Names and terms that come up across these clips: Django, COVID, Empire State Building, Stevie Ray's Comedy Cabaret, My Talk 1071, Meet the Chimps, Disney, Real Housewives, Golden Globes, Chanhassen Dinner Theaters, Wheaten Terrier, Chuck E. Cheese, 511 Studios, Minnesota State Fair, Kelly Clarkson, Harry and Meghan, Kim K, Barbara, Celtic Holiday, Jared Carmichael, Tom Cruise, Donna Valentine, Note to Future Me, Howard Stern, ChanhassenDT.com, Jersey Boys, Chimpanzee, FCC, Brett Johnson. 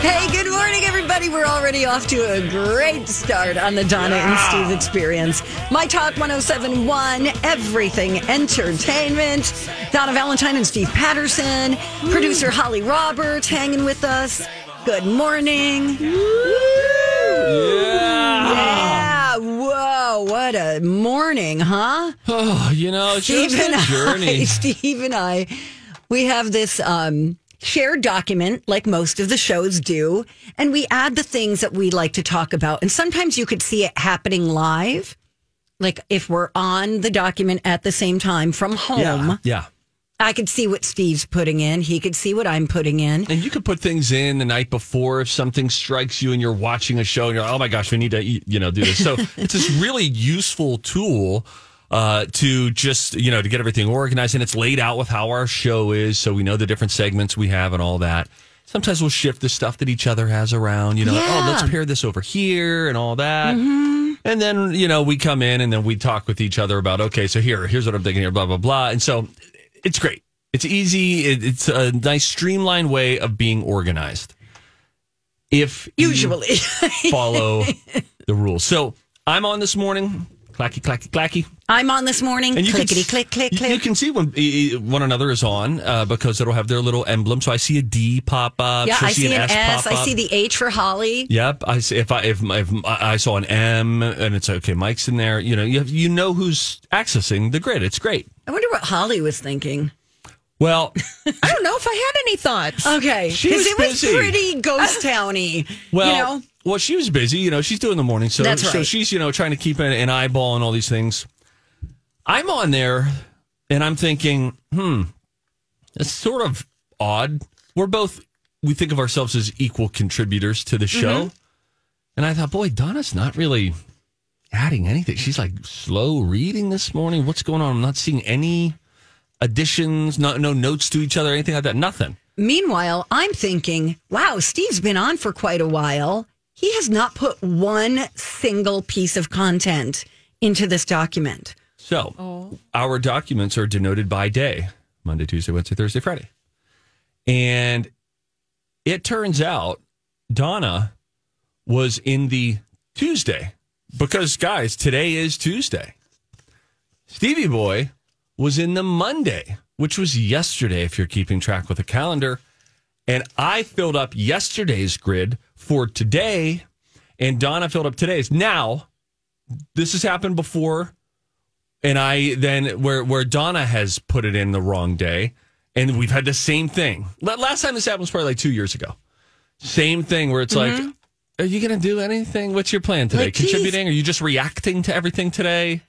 Hey, good morning, everybody. We're already off to a great start on the Donna and Steve Experience. My Talk 1071, everything entertainment. Donna Valentine and Steve Patterson. Woo. Producer Holly Roberts hanging with us. Good morning. Woo. Yeah. Whoa, what a morning, huh? Oh, you know, it's just a journey. Steve and I, we have this... shared document like most of the shows do, and we add the things that we like to talk about. And sometimes you could see it happening live, like if we're on the document at the same time from home. Yeah. I could see what Steve's putting in. He could see what I'm putting in. And you could put things in the night before if something strikes you and you're watching a show and you're like, oh my gosh, we need to do this. So it's this really useful tool to just, to get everything organized, and it's laid out with how our show is, so we know the different segments we have and all that. Sometimes we'll shift the stuff that each other has around, let's pair this over here and all that. Mm-hmm. And then, we come in and then we talk with each other about, okay, so here's what I'm thinking here, blah, blah, blah. And so it's great. It's easy. It's a nice streamlined way of being organized. If usually you follow the rules. So I'm on this morning. Clacky, clacky, clacky. I'm on this morning. And clickety, click, click, click. You can see when one another is on because it'll have their little emblem. So I see a D pop up. Yeah, I see an S. I see the H for Holly. Yep. I see if I saw an M and it's okay. Mike's in there. You know who's accessing the grid. It's great. I wonder what Holly was thinking. Well, I don't know if I had any thoughts. Okay, because it was pretty ghost towny. Well, she was busy. She's doing the morning, so that's right. So she's trying to keep an eyeball on all these things. I'm on there, and I'm thinking, it's sort of odd. We think of ourselves as equal contributors to the show, and I thought, boy, Donna's not really adding anything. She's like slow reading this morning. What's going on? I'm not seeing any additions, no notes to each other, anything like that, nothing. Meanwhile, I'm thinking, wow, Steve's been on for quite a while. He has not put one single piece of content into this document. So Our documents are denoted by day, Monday, Tuesday, Wednesday, Thursday, Friday. And it turns out Donna was in the Tuesday because, guys, today is Tuesday. Stevie Boy was in the Monday, which was yesterday, if you're keeping track with a calendar. And I filled up yesterday's grid for today, and Donna filled up today's. Now, this has happened before, and I then, where Donna has put it in the wrong day, and we've had the same thing. Last time this happened was probably like 2 years ago. Same thing where it's like, are you going to do anything? What's your plan today? Like, contributing? Geez. Are you just reacting to everything today?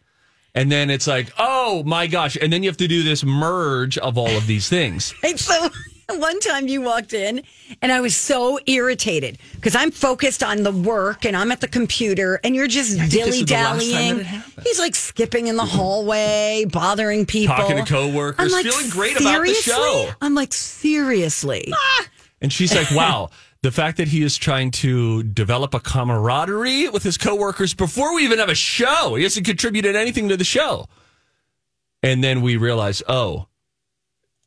And then it's like, oh, my gosh. And then you have to do this merge of all of these things. Right, so one time you walked in, and I was so irritated because I'm focused on the work, and I'm at the computer, and you're just dilly-dallying. He's like skipping in the hallway, bothering people. Talking to coworkers. I'm like, feeling great about the show. I'm like, seriously? Ah! And she's like, wow. The fact that he is trying to develop a camaraderie with his coworkers before we even have a show. He hasn't contributed anything to the show. And then we realize,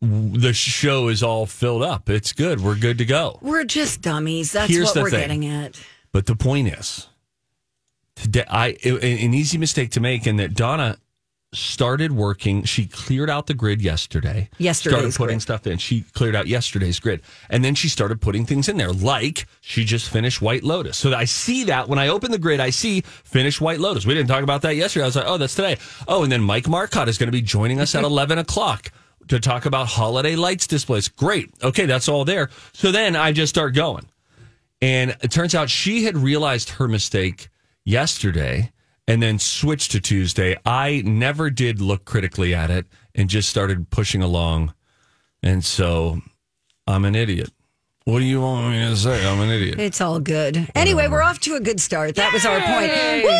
the show is all filled up. It's good. We're good to go. We're just dummies. That's what we're getting at. But the point is, today, an easy mistake to make, and that Donna started working. She cleared out the grid yesterday. Started putting stuff in. She cleared out yesterday's grid. And then she started putting things in there. Like, she just finished White Lotus. So I see that. When I open the grid, I see finish White Lotus. We didn't talk about that yesterday. I was like, oh, that's today. Oh, and then Mike Marcotte is going to be joining us at 11 o'clock to talk about holiday lights displays. Great. Okay, that's all there. So then I just start going. And it turns out she had realized her mistake yesterday and then switched to Tuesday. I never did look critically at it and just started pushing along. And so I'm an idiot. What do you want me to say? I'm an idiot. It's all good. Anyway, we're off to a good start. That was our point. Woo!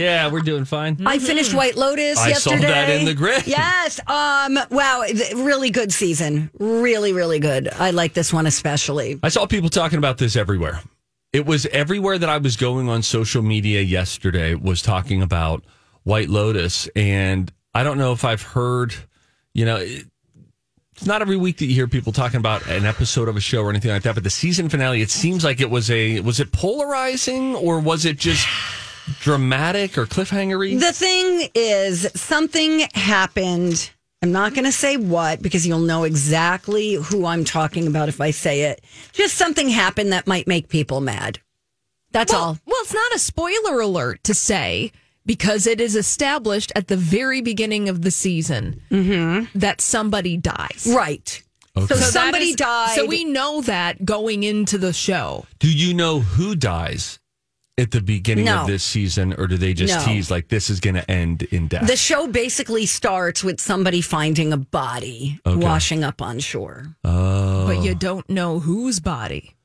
Yeah, we're doing fine. I finished White Lotus yesterday. I saw that in the grid. Yes. Wow. Really good season. Really, really good. I like this one especially. I saw people talking about this everywhere. It was everywhere that I was going on social media yesterday was talking about White Lotus. And I don't know if I've heard, you know, it's not every week that you hear people talking about an episode of a show or anything like that. But the season finale, it seems like it was was it polarizing or was it just dramatic or cliffhangery? The thing is, something happened. I'm not going to say what, because you'll know exactly who I'm talking about if I say it. Just something happened that might make people mad. That's all. Well, it's not a spoiler alert to say, because it is established at the very beginning of the season that somebody dies. Right. Okay. So somebody died. So we know that going into the show. Do you know who dies at the beginning of this season, or do they just tease like this is going to end in death? The show basically starts with somebody finding a body washing up on shore. Oh. But you don't know whose body.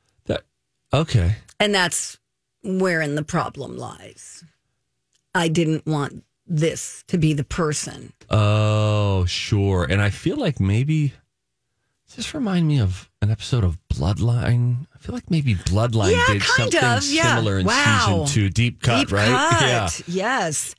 Okay. And that's wherein the problem lies. I didn't want this to be the person. Oh, sure. And I feel like maybe this reminds me of an episode of Bloodline. I feel like maybe Bloodline did something similar in season 2. Deep cut, right? Cut. Yeah. Yes.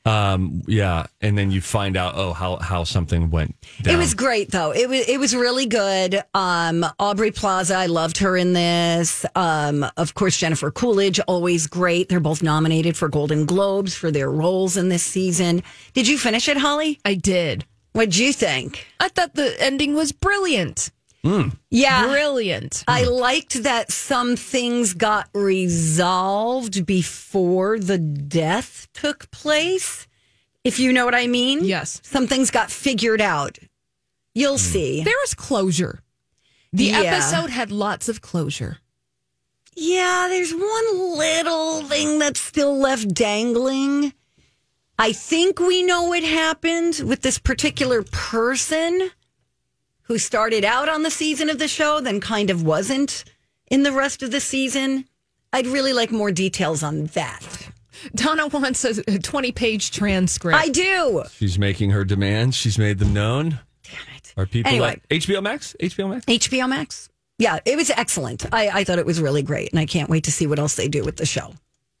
Yeah. And then you find out, how something went down. It was great, though. It was really good. Aubrey Plaza, I loved her in this. Of course, Jennifer Coolidge, always great. They're both nominated for Golden Globes for their roles in this season. Did you finish it, Holly? I did. What'd you think? I thought the ending was brilliant. Mm. Yeah. Brilliant. I liked that some things got resolved before the death took place, if you know what I mean. Yes. Some things got figured out. You'll see. There was closure. The episode had lots of closure. Yeah, there's one little thing that's still left dangling. I think we know what happened with this particular person who started out on the season of the show, then kind of wasn't in the rest of the season. I'd really like more details on that. Donna wants a 20-page transcript. I do. She's making her demands. She's made them known. Damn it. Are people at HBO Max? HBO Max. Yeah, it was excellent. I thought it was really great, and I can't wait to see what else they do with the show.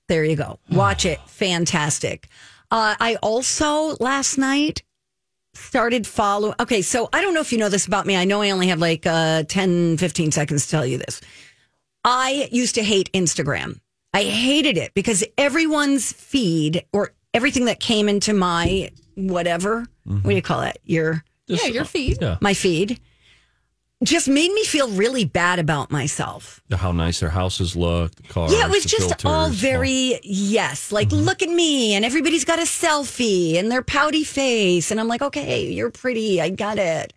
There you go. Watch it. Fantastic. I also, last night, started following. Okay, so I don't know if you know this about me. I know I only have 10, 15 seconds to tell you this. I used to hate Instagram. I hated it because everyone's feed or everything that came into my whatever, what do you call it? Your feed. Yeah. My feed just made me feel really bad about myself. How nice their houses look, the cars. Yeah, it was just filters, all very, look at me, and everybody's got a selfie, and their pouty face, and I'm like, okay, you're pretty, I got it.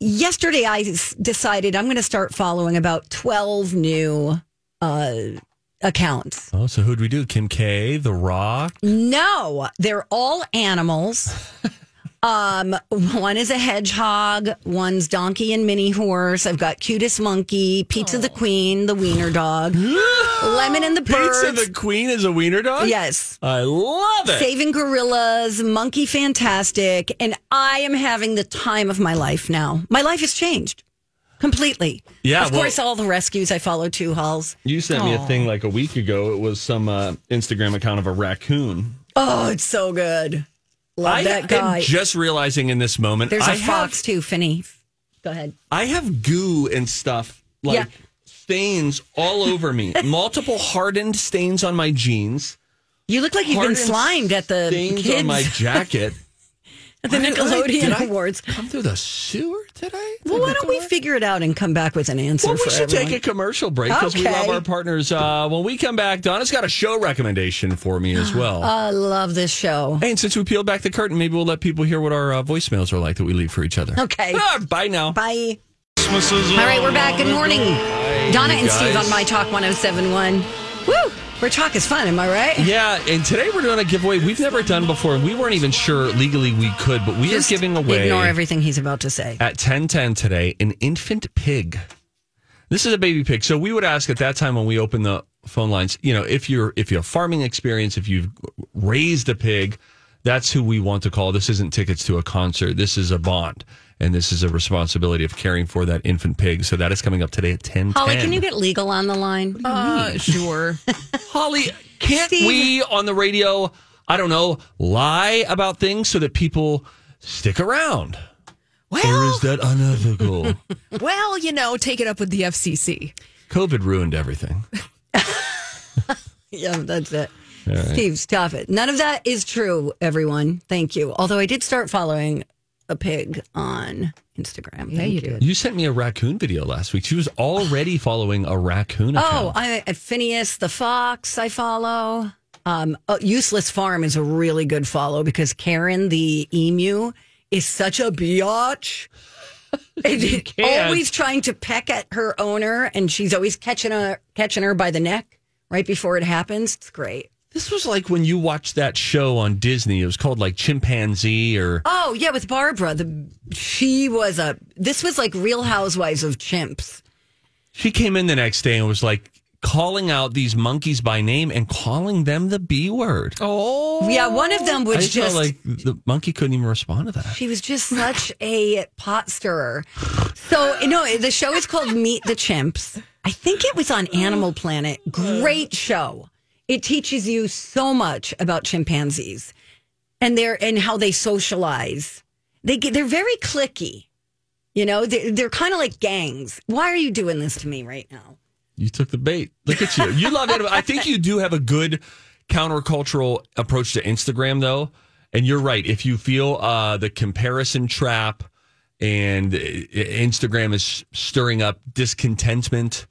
Yesterday, I decided I'm going to start following about 12 new accounts. Oh, so who do we do? Kim K, The Rock? No, they're all animals. One is a hedgehog, one's donkey and mini horse. I've got cutest monkey, Pizza the Queen, the wiener dog, Lemon and the birds. Pizza the Queen is a wiener dog? Yes. I love it. Saving gorillas, monkey fantastic. And I am having the time of my life now. My life has changed completely. Yeah. Of course, all the rescues I follow too, Halls. You sent me a thing like a week ago. It was some Instagram account of a raccoon. Oh, it's so good. Love that guy. I'm just realizing in this moment. There's a fox too, Finney. Go ahead. I have goo and stuff, stains all over me. Multiple hardened stains on my jeans. You look like you've been slimed at the things kids. On my jacket. At the Nickelodeon Awards. Come through the sewer today? Well, why don't we figure it out and come back with an answer? Well, we should take a commercial break because we love our partners. When we come back, Donna's got a show recommendation for me as well. I love this show. And since we peeled back the curtain, maybe we'll let people hear what our voicemails are like that we leave for each other. Okay. Bye now. Bye. All right, we're back. Good morning. Hi, Donna and Steve on My Talk 1071. Woo! Where talk is fun, am I right? Yeah, and today we're doing a giveaway we've never done before. We weren't even sure legally we could, but we just are giving away... Ignore everything he's about to say. At 10:10 today, an infant pig. This is a baby pig. So we would ask at that time when we open the phone lines, you know, if you have farming experience, if you've raised a pig, that's who we want to call. This isn't tickets to a concert. This is a bond. And this is a responsibility of caring for that infant pig. So that is coming up today at 10:10. Holly, can you get legal on the line? Sure. Holly, can't we on the radio, I don't know, lie about things so that people stick around? Well, or is that unethical? Well, you know, take it up with the FCC. COVID ruined everything. Yeah, that's it. Right. Steve, stop it. None of that is true, everyone. Thank you. Although I did start following a pig on Instagram. Yeah, you did. You sent me a raccoon video last week. She was already following a raccoon account. Oh, Phineas the Fox I follow. Useless Farm is a really good follow because Karen the emu is such a biatch. She's always trying to peck at her owner, and she's always catching her by the neck right before it happens. It's great. This was like when you watched that show on Disney. It was called like Chimpanzee or... Oh, yeah, with Barbara. This was like Real Housewives of Chimps. She came in the next day and was like calling out these monkeys by name and calling them the B word. Oh. Yeah, one of them was just... I felt like the monkey couldn't even respond to that. She was just such a pot stirrer. So, you know, the show is called Meet the Chimps. I think it was on Animal Planet. Great show. It teaches you so much about chimpanzees and how they socialize. They're very cliquey. You know, they're kind of like gangs. Why are you doing this to me right now? You took the bait. Look at you. You love it. I think you do have a good countercultural approach to Instagram, though. And you're right. If you feel the comparison trap and Instagram is stirring up discontentment,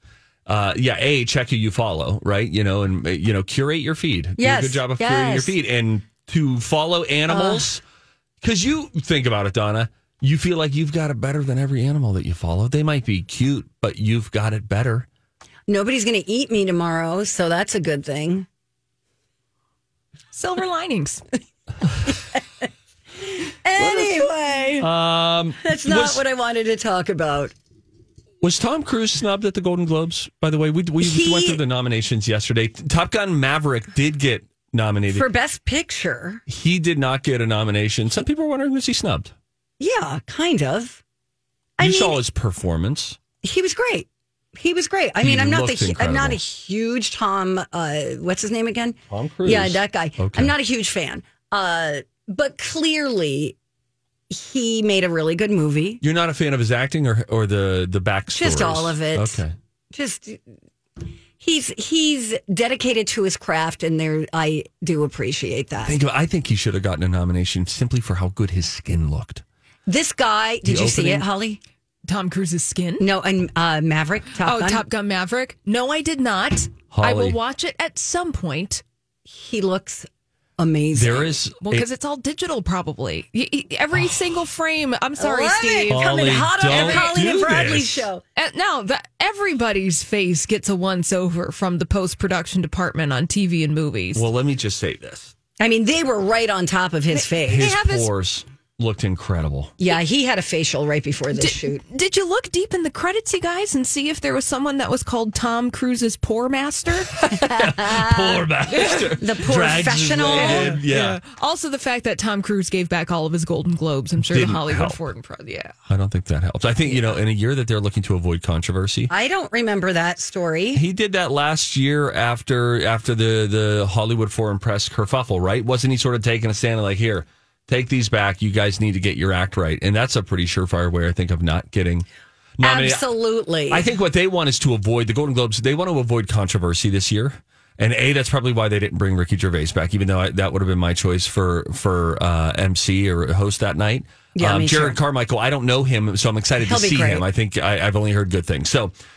check who you follow, right? You know, and you know, curate your feed. Yes, do a good job of curating your feed, and to follow animals because you think about it, Donna. You feel like you've got it better than every animal that you follow. They might be cute, but you've got it better. Nobody's going to eat me tomorrow, so that's a good thing. Silver linings. Anyway, that's not what I wanted to talk about. Was Tom Cruise snubbed at the Golden Globes, by the way? We went through the nominations yesterday. Top Gun Maverick did get nominated. For Best Picture. He did not get a nomination. Some people were wondering, was he snubbed? Yeah, kind of. I mean, saw his performance. He was great. I'm not a huge Tom, what's his name again? Tom Cruise. Yeah, that guy. Okay. I'm not a huge fan. But clearly... he made a really good movie. You're not a fan of his acting or the backstory? Just all of it. Okay. Just he's dedicated to his craft, and I do appreciate that. I think he should have gotten a nomination simply for how good his skin looked. This guy, did you see it, Holly? Tom Cruise's skin? No, and Maverick. Top Gun Maverick. No, I did not. Holly. I will watch it at some point. He looks amazing. There is because it's all digital, probably. Every single frame. I'm sorry, Steve. Coming hot on every Holly and Bradley show. Everybody's face gets a once over from the post production department on TV and movies. Well, let me just say this. I mean, they were right on top of his face. His pores looked incredible. Yeah, he had a facial right before this shoot. Did you look deep in the credits, you guys, and see if there was someone that was called Tom Cruise's Pore Master? Pore Master. The Pore Professional. Yeah. Also, the fact that Tom Cruise gave back all of his Golden Globes, I'm sure the Hollywood Ford and Proud. Yeah. I don't think that helps. I think, you know, in a year that they're looking to avoid controversy. I don't remember that story. He did that last year after the Hollywood Foreign Press kerfuffle, right? Wasn't he sort of taking a stand and like, here, take these back. You guys need to get your act right. And that's a pretty surefire way, I think, of not getting nominated. Absolutely. I think what they want is to avoid the Golden Globes. They want to avoid controversy this year. And A, that's probably why they didn't bring Ricky Gervais back, even though that would have been my choice for MC or host that night. Yeah, Jared Carmichael, I don't know him, so I'm excited to see him. I think I've only heard good things. So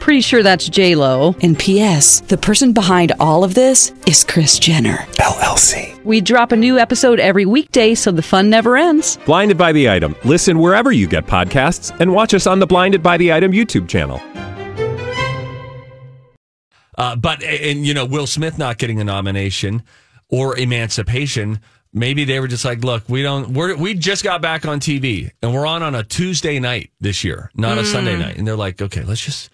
Pretty sure that's J-Lo. And P.S., the person behind all of this is Kris Jenner, LLC. We drop a new episode every weekday so the fun never ends. Blinded by the Item. Listen wherever you get podcasts and watch us on the Blinded by the Item YouTube channel. Will Smith not getting a nomination or Emancipation, maybe they were just like, look, we just got back on TV and we're on a Tuesday night this year, not a Sunday night. And they're like, okay, let's just...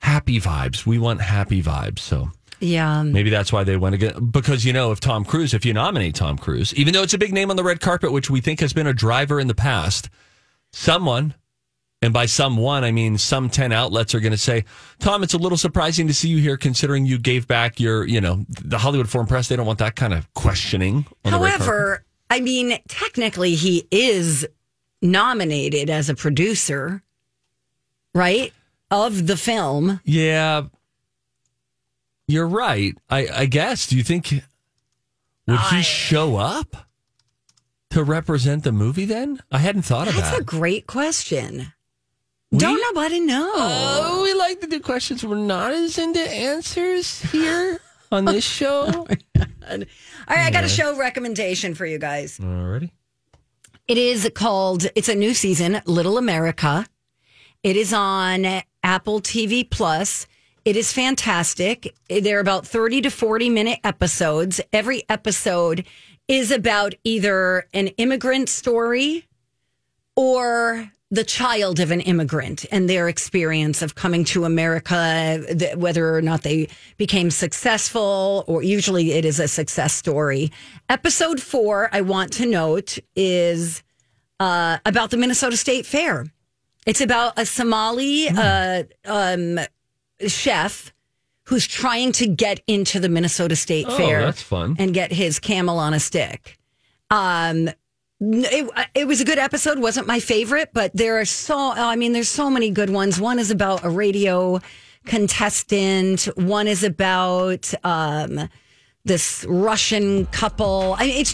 happy vibes. We want happy vibes. So yeah, maybe that's why they went again. Because, you know, if you nominate Tom Cruise, even though it's a big name on the red carpet, which we think has been a driver in the past, someone, and by someone, I mean some 10 outlets are going to say, Tom, it's a little surprising to see you here considering you gave back the Hollywood Foreign Press. They don't want that kind of questioning on the red carpet. However, I mean, technically he is nominated as a producer, right? Of the film. Yeah. You're right. I guess. Do you think... would he show up to represent the movie then? I hadn't thought about it. That's a great question. Don't nobody know. Oh, we like to do questions. We're not as into answers here on this show. Oh, all right, I got a show recommendation for you guys. Alrighty. It is called... it's a new season, Little America. It is on Apple TV Plus. It is fantastic. They're about 30 to 40 minute episodes. Every episode is about either an immigrant story or the child of an immigrant and their experience of coming to America, whether or not they became successful, or usually it is a success story. Episode 4, I want to note, is about the Minnesota State Fair. It's about a Somali chef who's trying to get into the Minnesota State Fair. That's fun. And get his camel on a stick. It was a good episode. Wasn't my favorite, but there's so many good ones. One is about a radio contestant. One is about this Russian couple. I mean, it's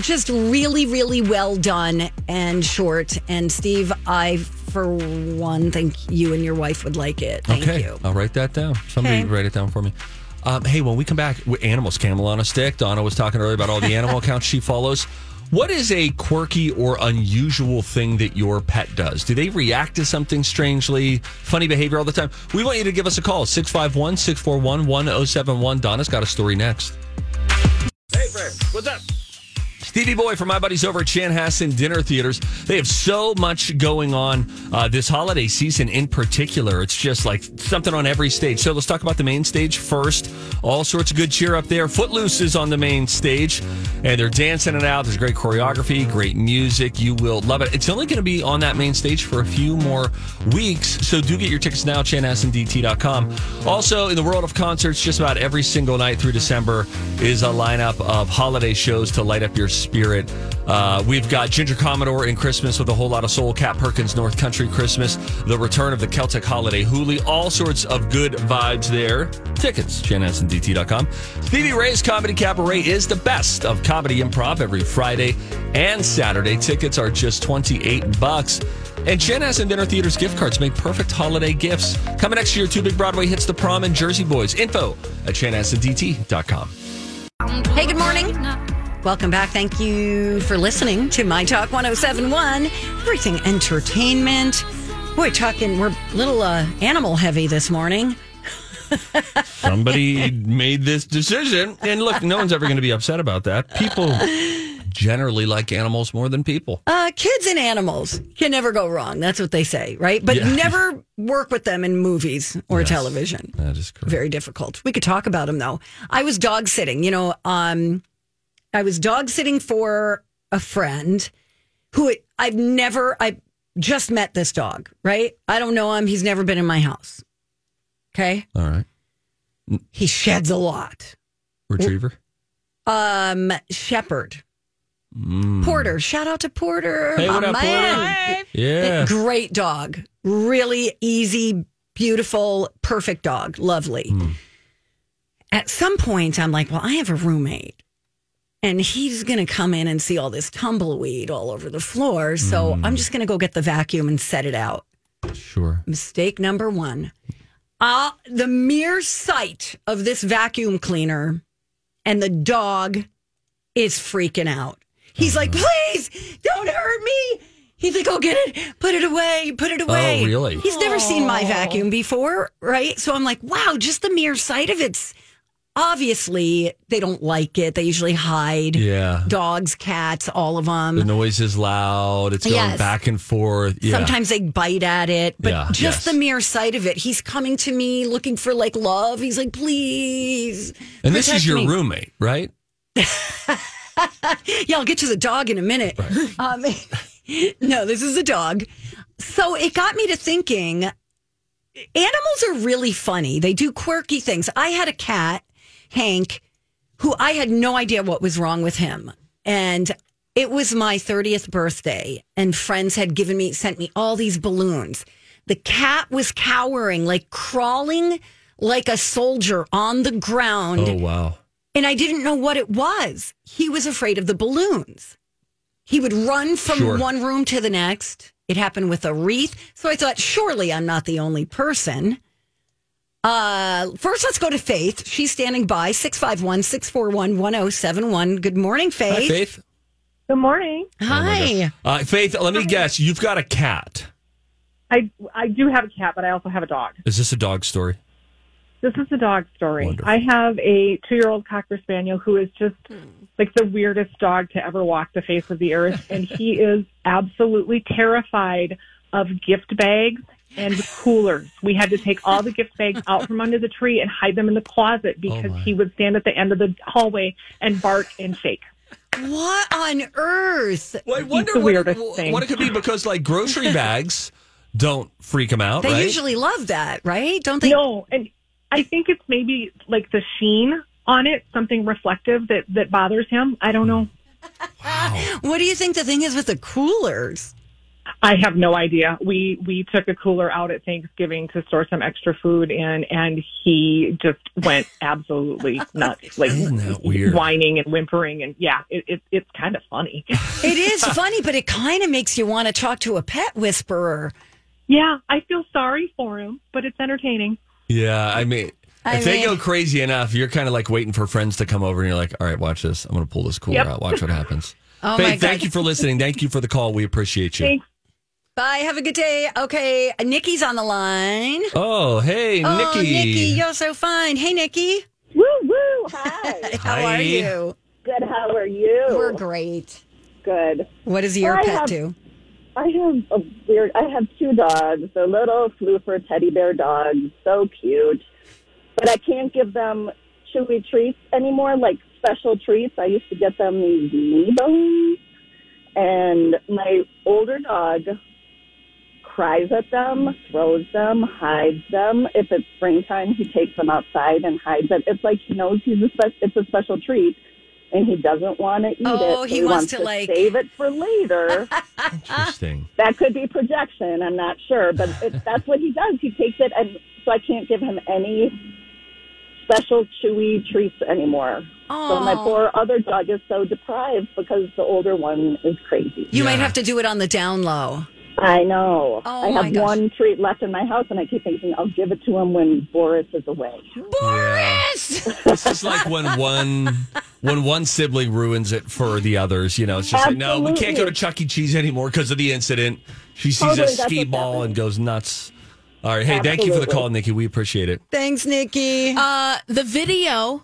just really, really well done and short. And Steve, for one, think you and your wife would like it. Thank you. I'll write that down. Somebody write it down for me. Hey, when we come back, animals, camel on a stick. Donna was talking earlier about all the animal accounts she follows. What is a quirky or unusual thing that your pet does? Do they react to something strangely, funny behavior all the time? We want you to give us a call, 651-641-1071. Donna's got a story next. Hey, friend, what's up? Stevie Boy from my buddies over at Chanhassen Dinner Theaters. They have so much going on this holiday season in particular. It's just like something on every stage. So let's talk about the main stage first. All sorts of good cheer up there. Footloose is on the main stage, and they're dancing it out. There's great choreography, great music. You will love it. It's only going to be on that main stage for a few more weeks, so do get your tickets now, ChanhassenDT.com. Also, in the world of concerts, just about every single night through December is a lineup of holiday shows to light up your spirit. We've got Ginger Commodore in Christmas with a whole lot of soul, Cat Perkins, North Country Christmas, the return of the Celtic holiday Hooli, all sorts of good vibes there. Tickets, ChanhassenDT.com. Stevie Ray's Comedy Cabaret is the best of comedy improv every Friday and Saturday. Tickets are just $28. And Chanhassen Dinner Theater's gift cards make perfect holiday gifts. Coming next year, 2 big Broadway hits, The Prom and Jersey Boys. Info at ChanhassenDT.com. Hey, good morning. Welcome back. Thank you for listening to My Talk 1071. Everything entertainment. Boy, we're a little animal heavy this morning. Somebody made this decision. And look, no one's ever going to be upset about that. People generally like animals more than people. Kids and animals can never go wrong. That's what they say, right? But never work with them in movies or television. That is correct. Very difficult. We could talk about them, though. I was dog sitting, I was dog sitting for a friend who I just met this dog, right? I don't know him. He's never been in my house. Okay. All right. He sheds a lot. Retriever? Shepherd. Mm. Porter. Shout out to Porter. Hey, what up, Porter? Yeah. Great dog. Really easy, beautiful, perfect dog. Lovely. Mm. At some point, I'm like, well, I have a roommate. And he's going to come in and see all this tumbleweed all over the floor. So I'm just going to go get the vacuum and set it out. Sure. Mistake number one. The mere sight of this vacuum cleaner and the dog is freaking out. He's like, please don't hurt me. He's like, go get it. Put it away. Put it away. Oh, really? He's never seen my vacuum before, right? So I'm like, wow, just the mere sight of it's. Obviously, they don't like it. They usually hide. Yeah. Dogs, cats, all of them. The noise is loud. It's going back and forth. Yeah. Sometimes they bite at it. But the mere sight of it, he's coming to me looking for, like, love. He's like, please. And this is your roommate, right? I'll get to the dog in a minute. Right. No, this is a dog. So it got me to thinking, animals are really funny. They do quirky things. I had a cat, Hank, who I had no idea what was wrong with him. And it was my 30th birthday, and friends had sent me all these balloons. The cat was cowering, like crawling like a soldier on the ground. Oh, wow. And I didn't know what it was. He was afraid of the balloons. He would run from one room to the next. It happened with a wreath. So I thought, surely I'm not the only person. First, let's go to Faith. She's standing by, 651-641-1071. Good morning, Faith. Hi, Faith. Good morning. Hi. Oh, Faith, let me guess. You've got a cat. I do have a cat, but I also have a dog. Is this a dog story? This is a dog story. Wonderful. I have a 2-year-old Cocker Spaniel who is just like the weirdest dog to ever walk the face of the earth. And he is absolutely terrified of gift bags and coolers. We had to take all the gift bags out from under the tree and hide them in the closet because he would stand at the end of the hallway and bark and shake. What on earth? Well, I wonder what it could be, because like grocery bags don't freak him out, They usually love that, right? Don't they? No, and I think it's maybe like the sheen on it, something reflective that bothers him. I don't know. Wow. What do you think the thing is with the coolers? I have no idea. We took a cooler out at Thanksgiving to store some extra food in, and he just went absolutely nuts, like whining and whimpering. And it's kind of funny. It is funny, but it kind of makes you want to talk to a pet whisperer. Yeah, I feel sorry for him, but it's entertaining. Yeah, if they go crazy enough, you're kind of like waiting for friends to come over, and you're like, all right, watch this. I'm going to pull this cooler out. Watch what happens. Oh, Faith, my God. Thank you for listening. Thank you for the call. We appreciate you. Thanks. Bye. Have a good day. Okay, Nikki's on the line. Oh, hey, Nikki. Oh, Nikki, you're so fine. Hey, Nikki. Woo, woo. Hi. How are you? Good. How are you? We're great. Good. What does your pet do? I have two dogs. They're little floofer teddy bear dogs. So cute. But I can't give them chewy treats anymore, like special treats. I used to get them these knee bones. And my older dog cries at them, throws them, hides them. If it's springtime, he takes them outside and hides it. It's like he knows it's a special treat. And he doesn't want to eat it. So he wants to like save it for later. Interesting. That could be projection. I'm not sure, but that's what he does. He takes it, and so I can't give him any special chewy treats anymore. Oh. So my poor other dog is so deprived because the older one is crazy. You might have to do it on the down low. I know. Oh, I have one treat left in my house, and I keep thinking I'll give it to him when Boris is away. Boris! Yeah. This is like when one sibling ruins it for the others. You know, it's just like, no, we can't go to Chuck E. Cheese anymore because of the incident. She sees a skee ball and goes nuts. All right. Hey, thank you for the call, Nikki. We appreciate it. Thanks, Nikki. The video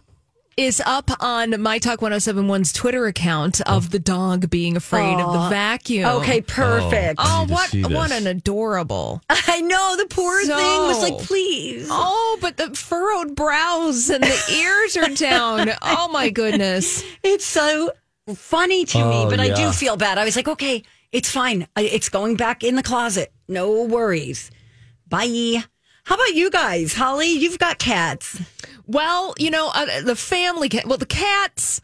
is up on My Talk 1071's Twitter account of the dog being afraid of the vacuum. Okay, perfect. Oh, what an adorable. I know, the poor thing was like, please. Oh, but the furrowed brows and the ears are down. Oh, my goodness. It's so funny to me, but I do feel bad. I was like, okay, it's fine. It's going back in the closet. No worries. Bye. How about you guys? Holly, you've got cats. Well, you know, the family cat. Well, the cats,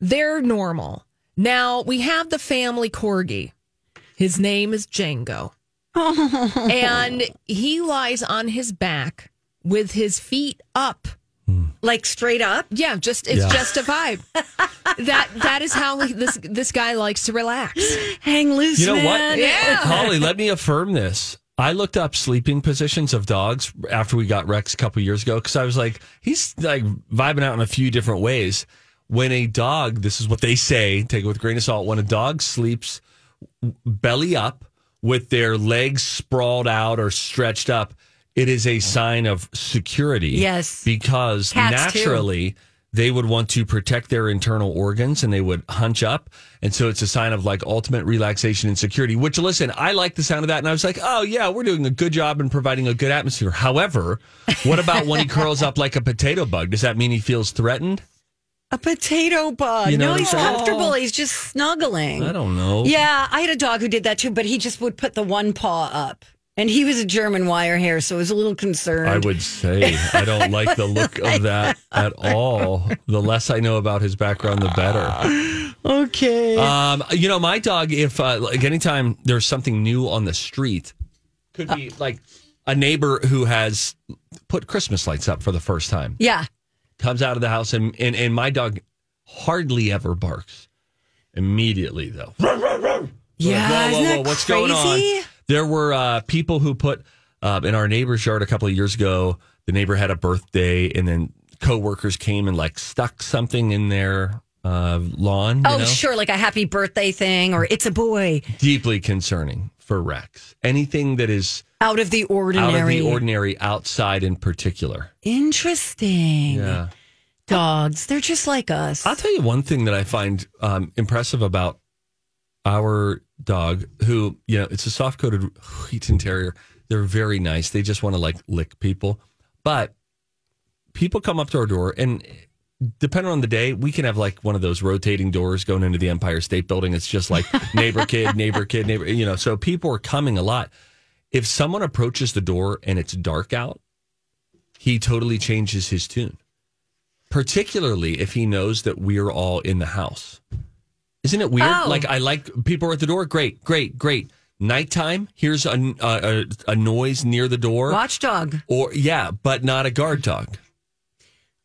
they're normal. Now, we have the family corgi. His name is Django. Oh. And he lies on his back with his feet up. Like straight up? Yeah, just a vibe. That is how this guy likes to relax. Hang loose, man. You know what? Yeah. Holly, let me affirm this. I looked up sleeping positions of dogs after we got Rex a couple years ago because I was like, he's like vibing out in a few different ways. When a dog, this is what they say, take it with a grain of salt, when a dog sleeps belly up with their legs sprawled out or stretched up, it is a sign of security. Yes. Because cats naturally, they would want to protect their internal organs and they would hunch up. And so it's a sign of like ultimate relaxation and security, which, listen, I like the sound of that. And I was like, oh, yeah, we're doing a good job in providing a good atmosphere. However, what about when he curls up like a potato bug? Does that mean he feels threatened? A potato bug. You know, no, he's comfortable. He's just snuggling. I don't know. Yeah, I had a dog who did that too, but he just would put the one paw up. And he was a German wire hair, so I was a little concerned. I would say I don't like the look of that at all. The less I know about his background, the better. Okay. You know, my dog, if like anytime there's something new on the street, could be like a neighbor who has put Christmas lights up for the first time. Yeah. Comes out of the house, and my dog hardly ever barks. Immediately, though. Yeah, like, whoa, isn't that what's crazy? Going on? There were people who put in our neighbor's yard a couple of years ago, the neighbor had a birthday and then coworkers came and like stuck something in their lawn. Oh, you know? Sure. Like a happy birthday thing or it's a boy. Deeply concerning for Rex. Anything that is out of the ordinary outside in particular. Interesting. Yeah. Dogs. They're just like us. I'll tell you one thing that I find impressive about our dog, who, you know, it's a soft-coated Wheaten Terrier. They're very nice. They just want to, like, lick people. But people come up to our door, and depending on the day, we can have, like, one of those rotating doors going into the Empire State Building. It's just, like, neighbor kid, neighbor kid, neighbor, you know. So people are coming a lot. If someone approaches the door and it's dark out, he totally changes his tune, particularly if he knows that we're all in the house. Isn't it weird? Oh. Like, I like people at the door. Great, great, great. Nighttime, here's a noise near the door. Watchdog. Or, yeah, but not a guard dog.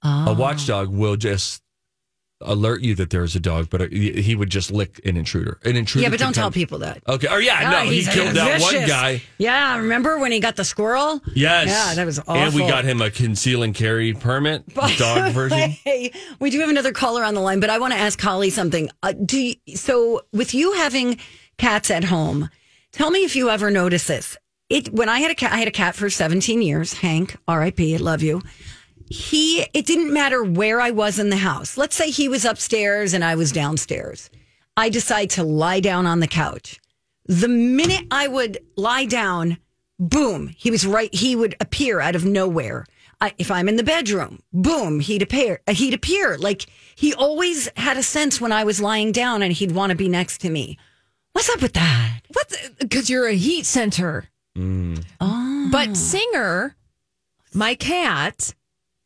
Oh. A watchdog will just alert you that there's a dog, but he would just lick an intruder. An intruder. Yeah, but don't tell people that. Okay. Oh, yeah, no, he killed that one guy. Yeah, remember when he got the squirrel? Yes. Yeah, that was awful. And we got him a conceal and carry permit, dog version. Hey, we do have another caller on the line, but I want to ask Holly something. So with you having cats at home, tell me if you ever notice this. When I had a cat for 17 years, Hank, R.I.P., I love you. It didn't matter where I was in the house. Let's say he was upstairs and I was downstairs. I decide to lie down on the couch. The minute I would lie down, boom, he was right. He would appear out of nowhere. If I'm in the bedroom, boom, he'd appear. Like, he always had a sense when I was lying down and he'd want to be next to me. What's up with that? Because you're a heat center. Mm. Oh. But Singer, my cat...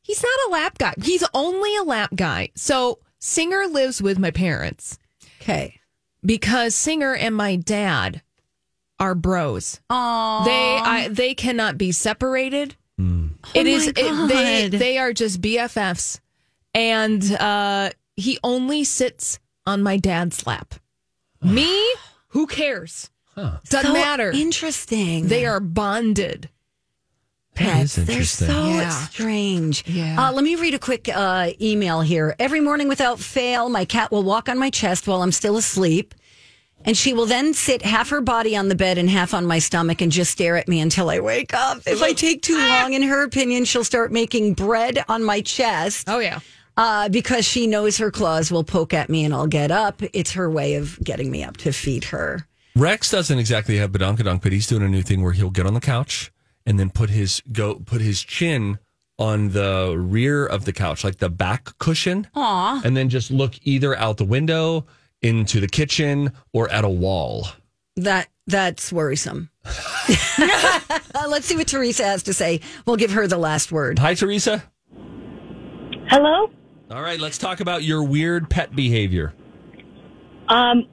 He's not a lap guy. He's only a lap guy. So Singer lives with my parents. Okay. Because Singer and my dad are bros. Aww. They cannot be separated. Mm. They are just BFFs. And he only sits on my dad's lap. Me? Who cares? Huh. Doesn't matter. Interesting. They are bonded. Pets. They're so strange. Yeah. Let me read a quick email here. Every morning without fail, my cat will walk on my chest while I'm still asleep, and she will then sit half her body on the bed and half on my stomach and just stare at me until I wake up. If I take too long, in her opinion, she'll start making bread on my chest. Oh, yeah. Because she knows her claws will poke at me and I'll get up. It's her way of getting me up to feed her. Rex doesn't exactly have badonkadonk, but he's doing a new thing where he'll get on the couch and then put his chin on the rear of the couch, like the back cushion. Aww. And then just look either out the window, into the kitchen, or at a wall. That's worrisome. Let's see what Teresa has to say. We'll give her the last word. Hi, Teresa. Hello? All right, let's talk about your weird pet behavior. We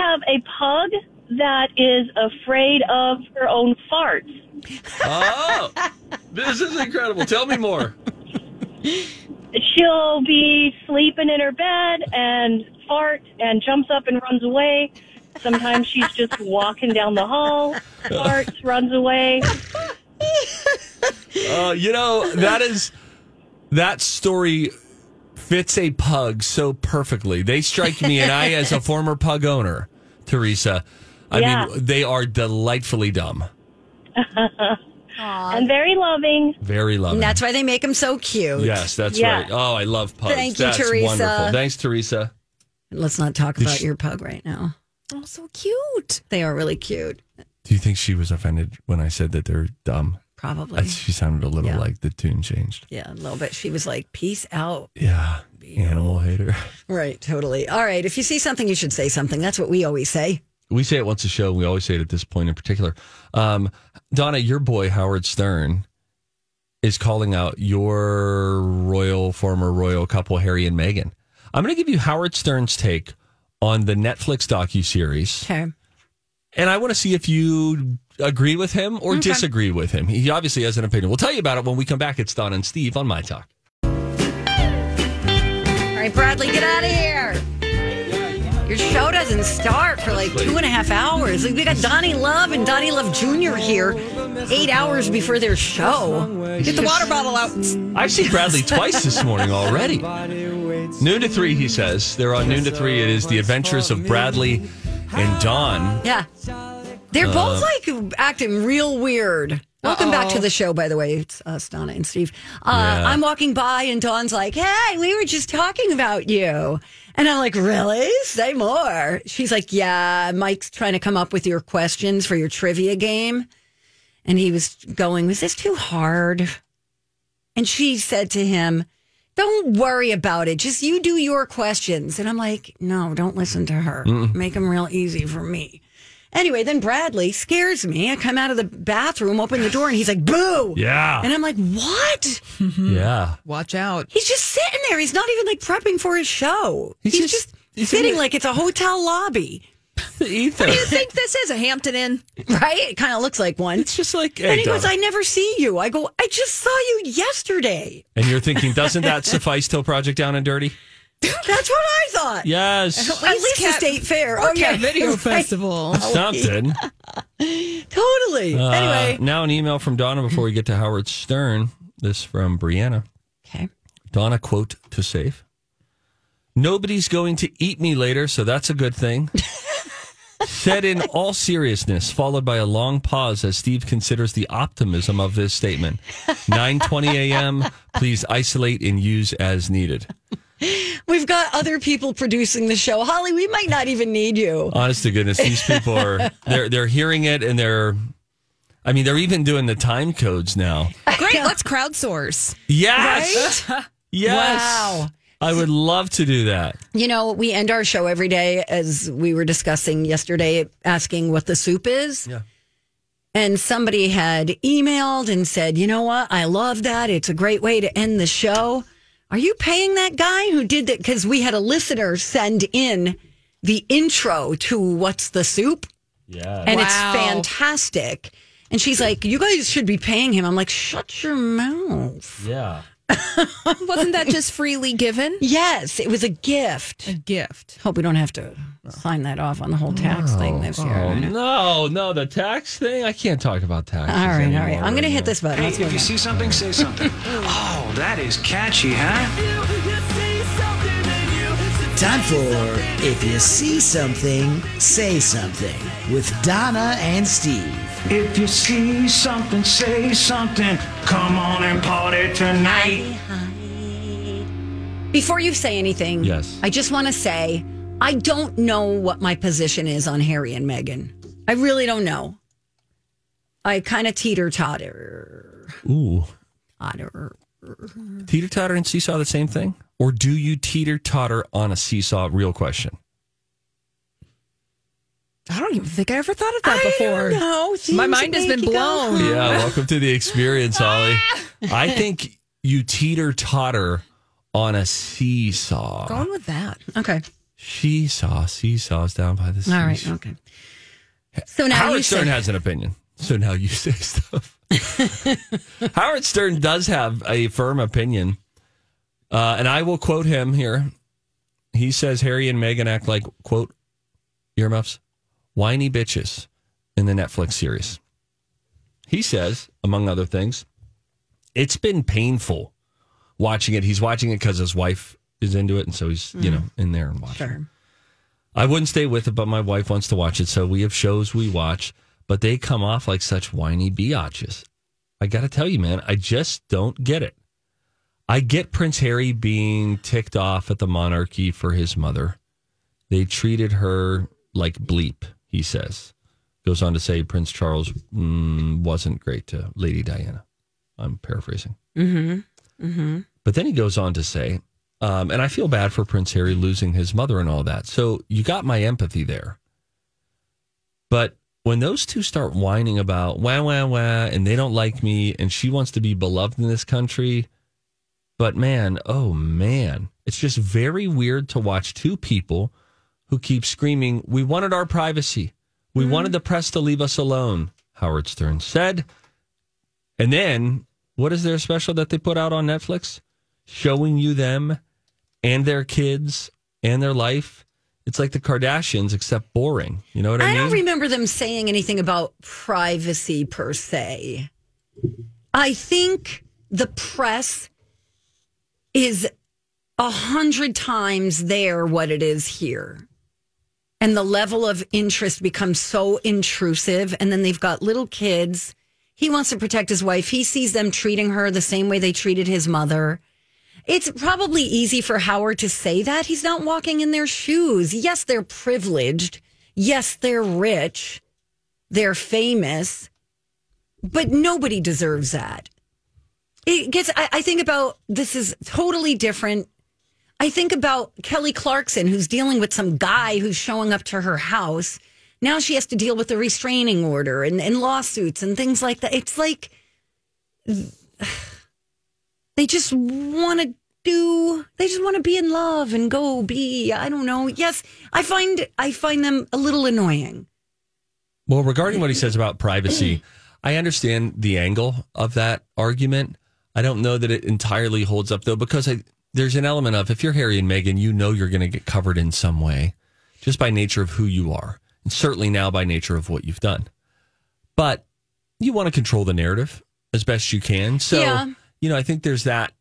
have a pug that is afraid of her own farts. Oh, this is incredible. Tell me more. She'll be sleeping in her bed and fart and jumps up and runs away. Sometimes she's just walking down the hall, farts, runs away. You know, that story fits a pug so perfectly. They strike me, and I, as a former pug owner, Teresa, I mean, they are delightfully dumb. And very loving. Very loving. And that's why they make them so cute. Yes, that's right. Oh, I love pugs. Thank you, Teresa. Wonderful. Thanks, Teresa. Let's not talk about your pug right now. Oh, so cute. They are really cute. Do you think she was offended when I said that they're dumb? Probably. She sounded a little like the tune changed. Yeah, a little bit. She was like, peace out. Yeah, animal hater. Right, totally. All right, if you see something, you should say something. That's what we always say. We say it once a show. We always say it at this point in particular. Donna, your boy, Howard Stern, is calling out your former royal couple, Harry and Meghan. I'm going to give you Howard Stern's take on the Netflix docuseries. Okay. And I want to see if you agree with him or disagree with him. He obviously has an opinion. We'll tell you about it when we come back. It's Don and Steve on My Talk. All right, Bradley, get out of here. Your show doesn't start for like 2.5 hours. Like, we got Donnie Love and Donnie Love Jr. here 8 hours before their show. Get the water bottle out. I've seen Bradley twice this morning already. Noon to 3, he says. They're on Noon to 3. It is The Adventures of Bradley and Dawn. Yeah. They're both like acting real weird. Welcome back to the show, by the way. It's us, Donna and Steve. I'm walking by and Dawn's like, hey, we were just talking about you. And I'm like, really? Say more. She's like, yeah, Mike's trying to come up with your questions for your trivia game. And he was going, was this too hard? And she said to him, don't worry about it. Just you do your questions. And I'm like, no, don't listen to her. Make them real easy for me. Anyway, then Bradley scares me. I come out of the bathroom, open the door, and he's like, boo! Yeah. And I'm like, what? Yeah. Watch out. He's just sitting there. He's not even, like, prepping for his show. He's sitting like it's a hotel lobby. Ether. What do you think this is, a Hampton Inn? Right? It kind of looks like one. It's just like... Hey, and he goes, I never see you. I go, I just saw you yesterday. And you're thinking, doesn't that suffice till Project Down and Dirty? That's what I thought. Yes. At least the State Fair. Or Cat Video Festival. Something. Totally. Anyway. Now an email from Donna before we get to Howard Stern. This from Brianna. Okay. Donna, quote, to save. Nobody's going to eat me later, so that's a good thing. Said in all seriousness, followed by a long pause as Steve considers the optimism of this statement. 9:20 a.m., please isolate and use as needed. We've got other people producing the show. Holly, we might not even need you. Honest to goodness, these people are they're hearing it and they're even doing the time codes now. Great, let's crowdsource. Yes. Right? Yes. Wow. I would love to do that. You know, we end our show every day, as we were discussing yesterday, asking what the soup is. Yeah. And somebody had emailed and said, you know what? I love that. It's a great way to end the show. Are you paying that guy who did that? Because we had a listener send in the intro to What's the Soup? Yeah. And It's fantastic. And she's like, you guys should be paying him. I'm like, shut your mouth. Yeah. Wasn't that just freely given? Yes, it was a gift. Hope we don't have to sign that off on the whole tax thing this year. Oh, no, the tax thing? I can't talk about taxes anymore. All right. I'm going to hit this button. Hey, if you see something, say something. Oh, that is catchy, huh? Time for If You See Something, Say Something with Donna and Steve. If you see something, say something. Come on and party tonight. Hi. Before you say anything, I just want to say, I don't know what my position is on Harry and Meghan. I really don't know. I kind of teeter-totter. Ooh. Teeter-totter and seesaw the same thing? Or do you teeter-totter on a seesaw? Real question. I don't even think I ever thought of that before. No, my mind has been blown. Yeah, welcome to the experience, Holly. I think you teeter-totter on a seesaw. Going with that. Okay. She saw seesaws down by the sea. All right. Okay. So now Howard Stern has an opinion. So now you say stuff. Howard Stern does have a firm opinion. And I will quote him here. He says, Harry and Meghan act like, quote, earmuffs, whiny bitches in the Netflix series. He says, among other things, it's been painful watching it. He's watching it because his wife is into it. And so he's, you know, in there and watching. Sure. I wouldn't stay with it, but my wife wants to watch it. So we have shows we watch, but they come off like such whiny biatches. I got to tell you, man, I just don't get it. I get Prince Harry being ticked off at the monarchy for his mother. They treated her like bleep, he says. Goes on to say Prince Charles wasn't great to Lady Diana. I'm paraphrasing. Mm-hmm. Mm-hmm. But then he goes on to say, and I feel bad for Prince Harry losing his mother and all that. So you got my empathy there. But when those two start whining about, wah, wah, wah, and they don't like me, and she wants to be beloved in this country... But man, oh man, it's just very weird to watch two people who keep screaming, we wanted our privacy. We wanted the press to leave us alone, Howard Stern said. And then, what is their special that they put out on Netflix? Showing you them and their kids and their life. It's like the Kardashians, except boring. You know what I mean? I don't remember them saying anything about privacy per se. I think the press... is 100 times there what it is here. And the level of interest becomes so intrusive. And then they've got little kids. He wants to protect his wife. He sees them treating her the same way they treated his mother. It's probably easy for Howard to say that. He's not walking in their shoes. Yes, they're privileged. Yes, they're rich. They're famous. But nobody deserves that. It gets. I think about this is totally different. I think about Kelly Clarkson, who's dealing with some guy who's showing up to her house. Now she has to deal with a restraining order and lawsuits and things like that. It's like they just want to do. They just want to be in love and go be. I don't know. Yes, I find them a little annoying. Well, regarding what he says about privacy, I understand the angle of that argument. I don't know that it entirely holds up, though, because there's an element of if you're Harry and Meghan, you know you're going to get covered in some way just by nature of who you are, and certainly now by nature of what you've done. But you want to control the narrative as best you can. So, you know, I think there's that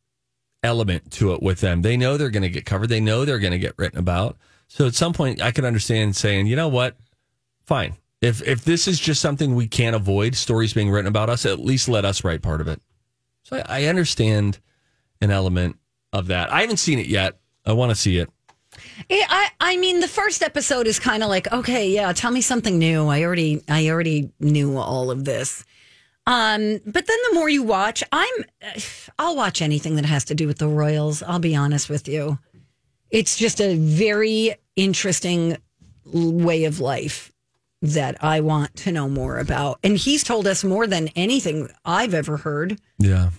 element to it with them. They know they're going to get covered. They know they're going to get written about. So at some point, I could understand saying, you know what, fine. If this is just something we can't avoid, stories being written about us, at least let us write part of it. So I understand an element of that. I haven't seen it yet. I want to see it. I mean, the first episode is kind of like, okay, yeah, tell me something new. I already knew all of this. But then the more you watch, I'll watch anything that has to do with the royals. I'll be honest with you. It's just a very interesting way of life that I want to know more about. And he's told us more than anything I've ever heard. Yeah.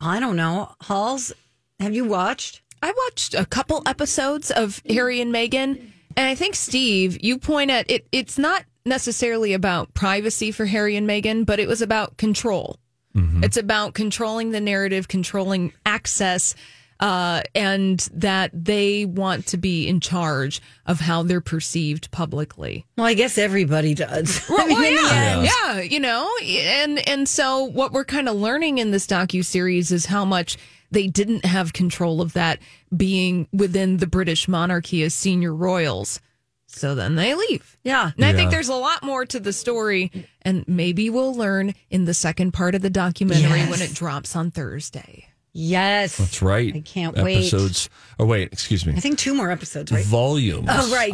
I don't know. Halls, have you watched? I watched a couple episodes of Harry and Meghan. And I think, Steve, you point at it. It's not necessarily about privacy for Harry and Meghan, but it was about control. Mm-hmm. It's about controlling the narrative, controlling access, and that they want to be in charge of how they're perceived publicly. Well, I guess everybody does. Well, yeah, you know, and so what we're kind of learning in this docuseries is how much they didn't have control of that being within the British monarchy as senior royals. So then they leave. Yeah. And I think there's a lot more to the story, and maybe we'll learn in the second part of the documentary when it drops on Thursday. Yes. That's right. I can't wait. Episodes. Oh, wait. Excuse me. I think 2 more episodes, right? Volumes. Oh, right.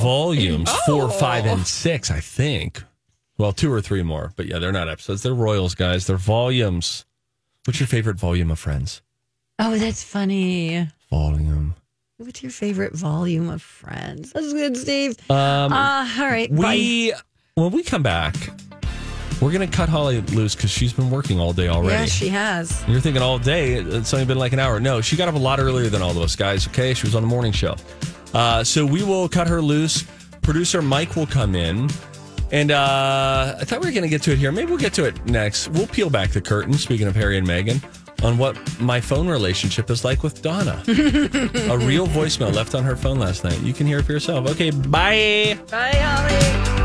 Volumes 4, 5, and 6, I think. Well, 2 or 3 more. But yeah, they're not episodes. They're royals, guys. They're volumes. What's your favorite volume of Friends? Oh, that's funny. Volume. What's your favorite volume of Friends? That's good, Steve. All right. When we come back... We're going to cut Holly loose because she's been working all day already. Yeah, she has. And you're thinking all day. It's only been like an hour. No, she got up a lot earlier than all of us, guys, okay? She was on the morning show. So we will cut her loose. Producer Mike will come in. And I thought we were going to get to it here. Maybe we'll get to it next. We'll peel back the curtain, speaking of Harry and Meghan, on what my phone relationship is like with Donna. A real voicemail left on her phone last night. You can hear it for yourself. Okay, bye. Bye, Holly.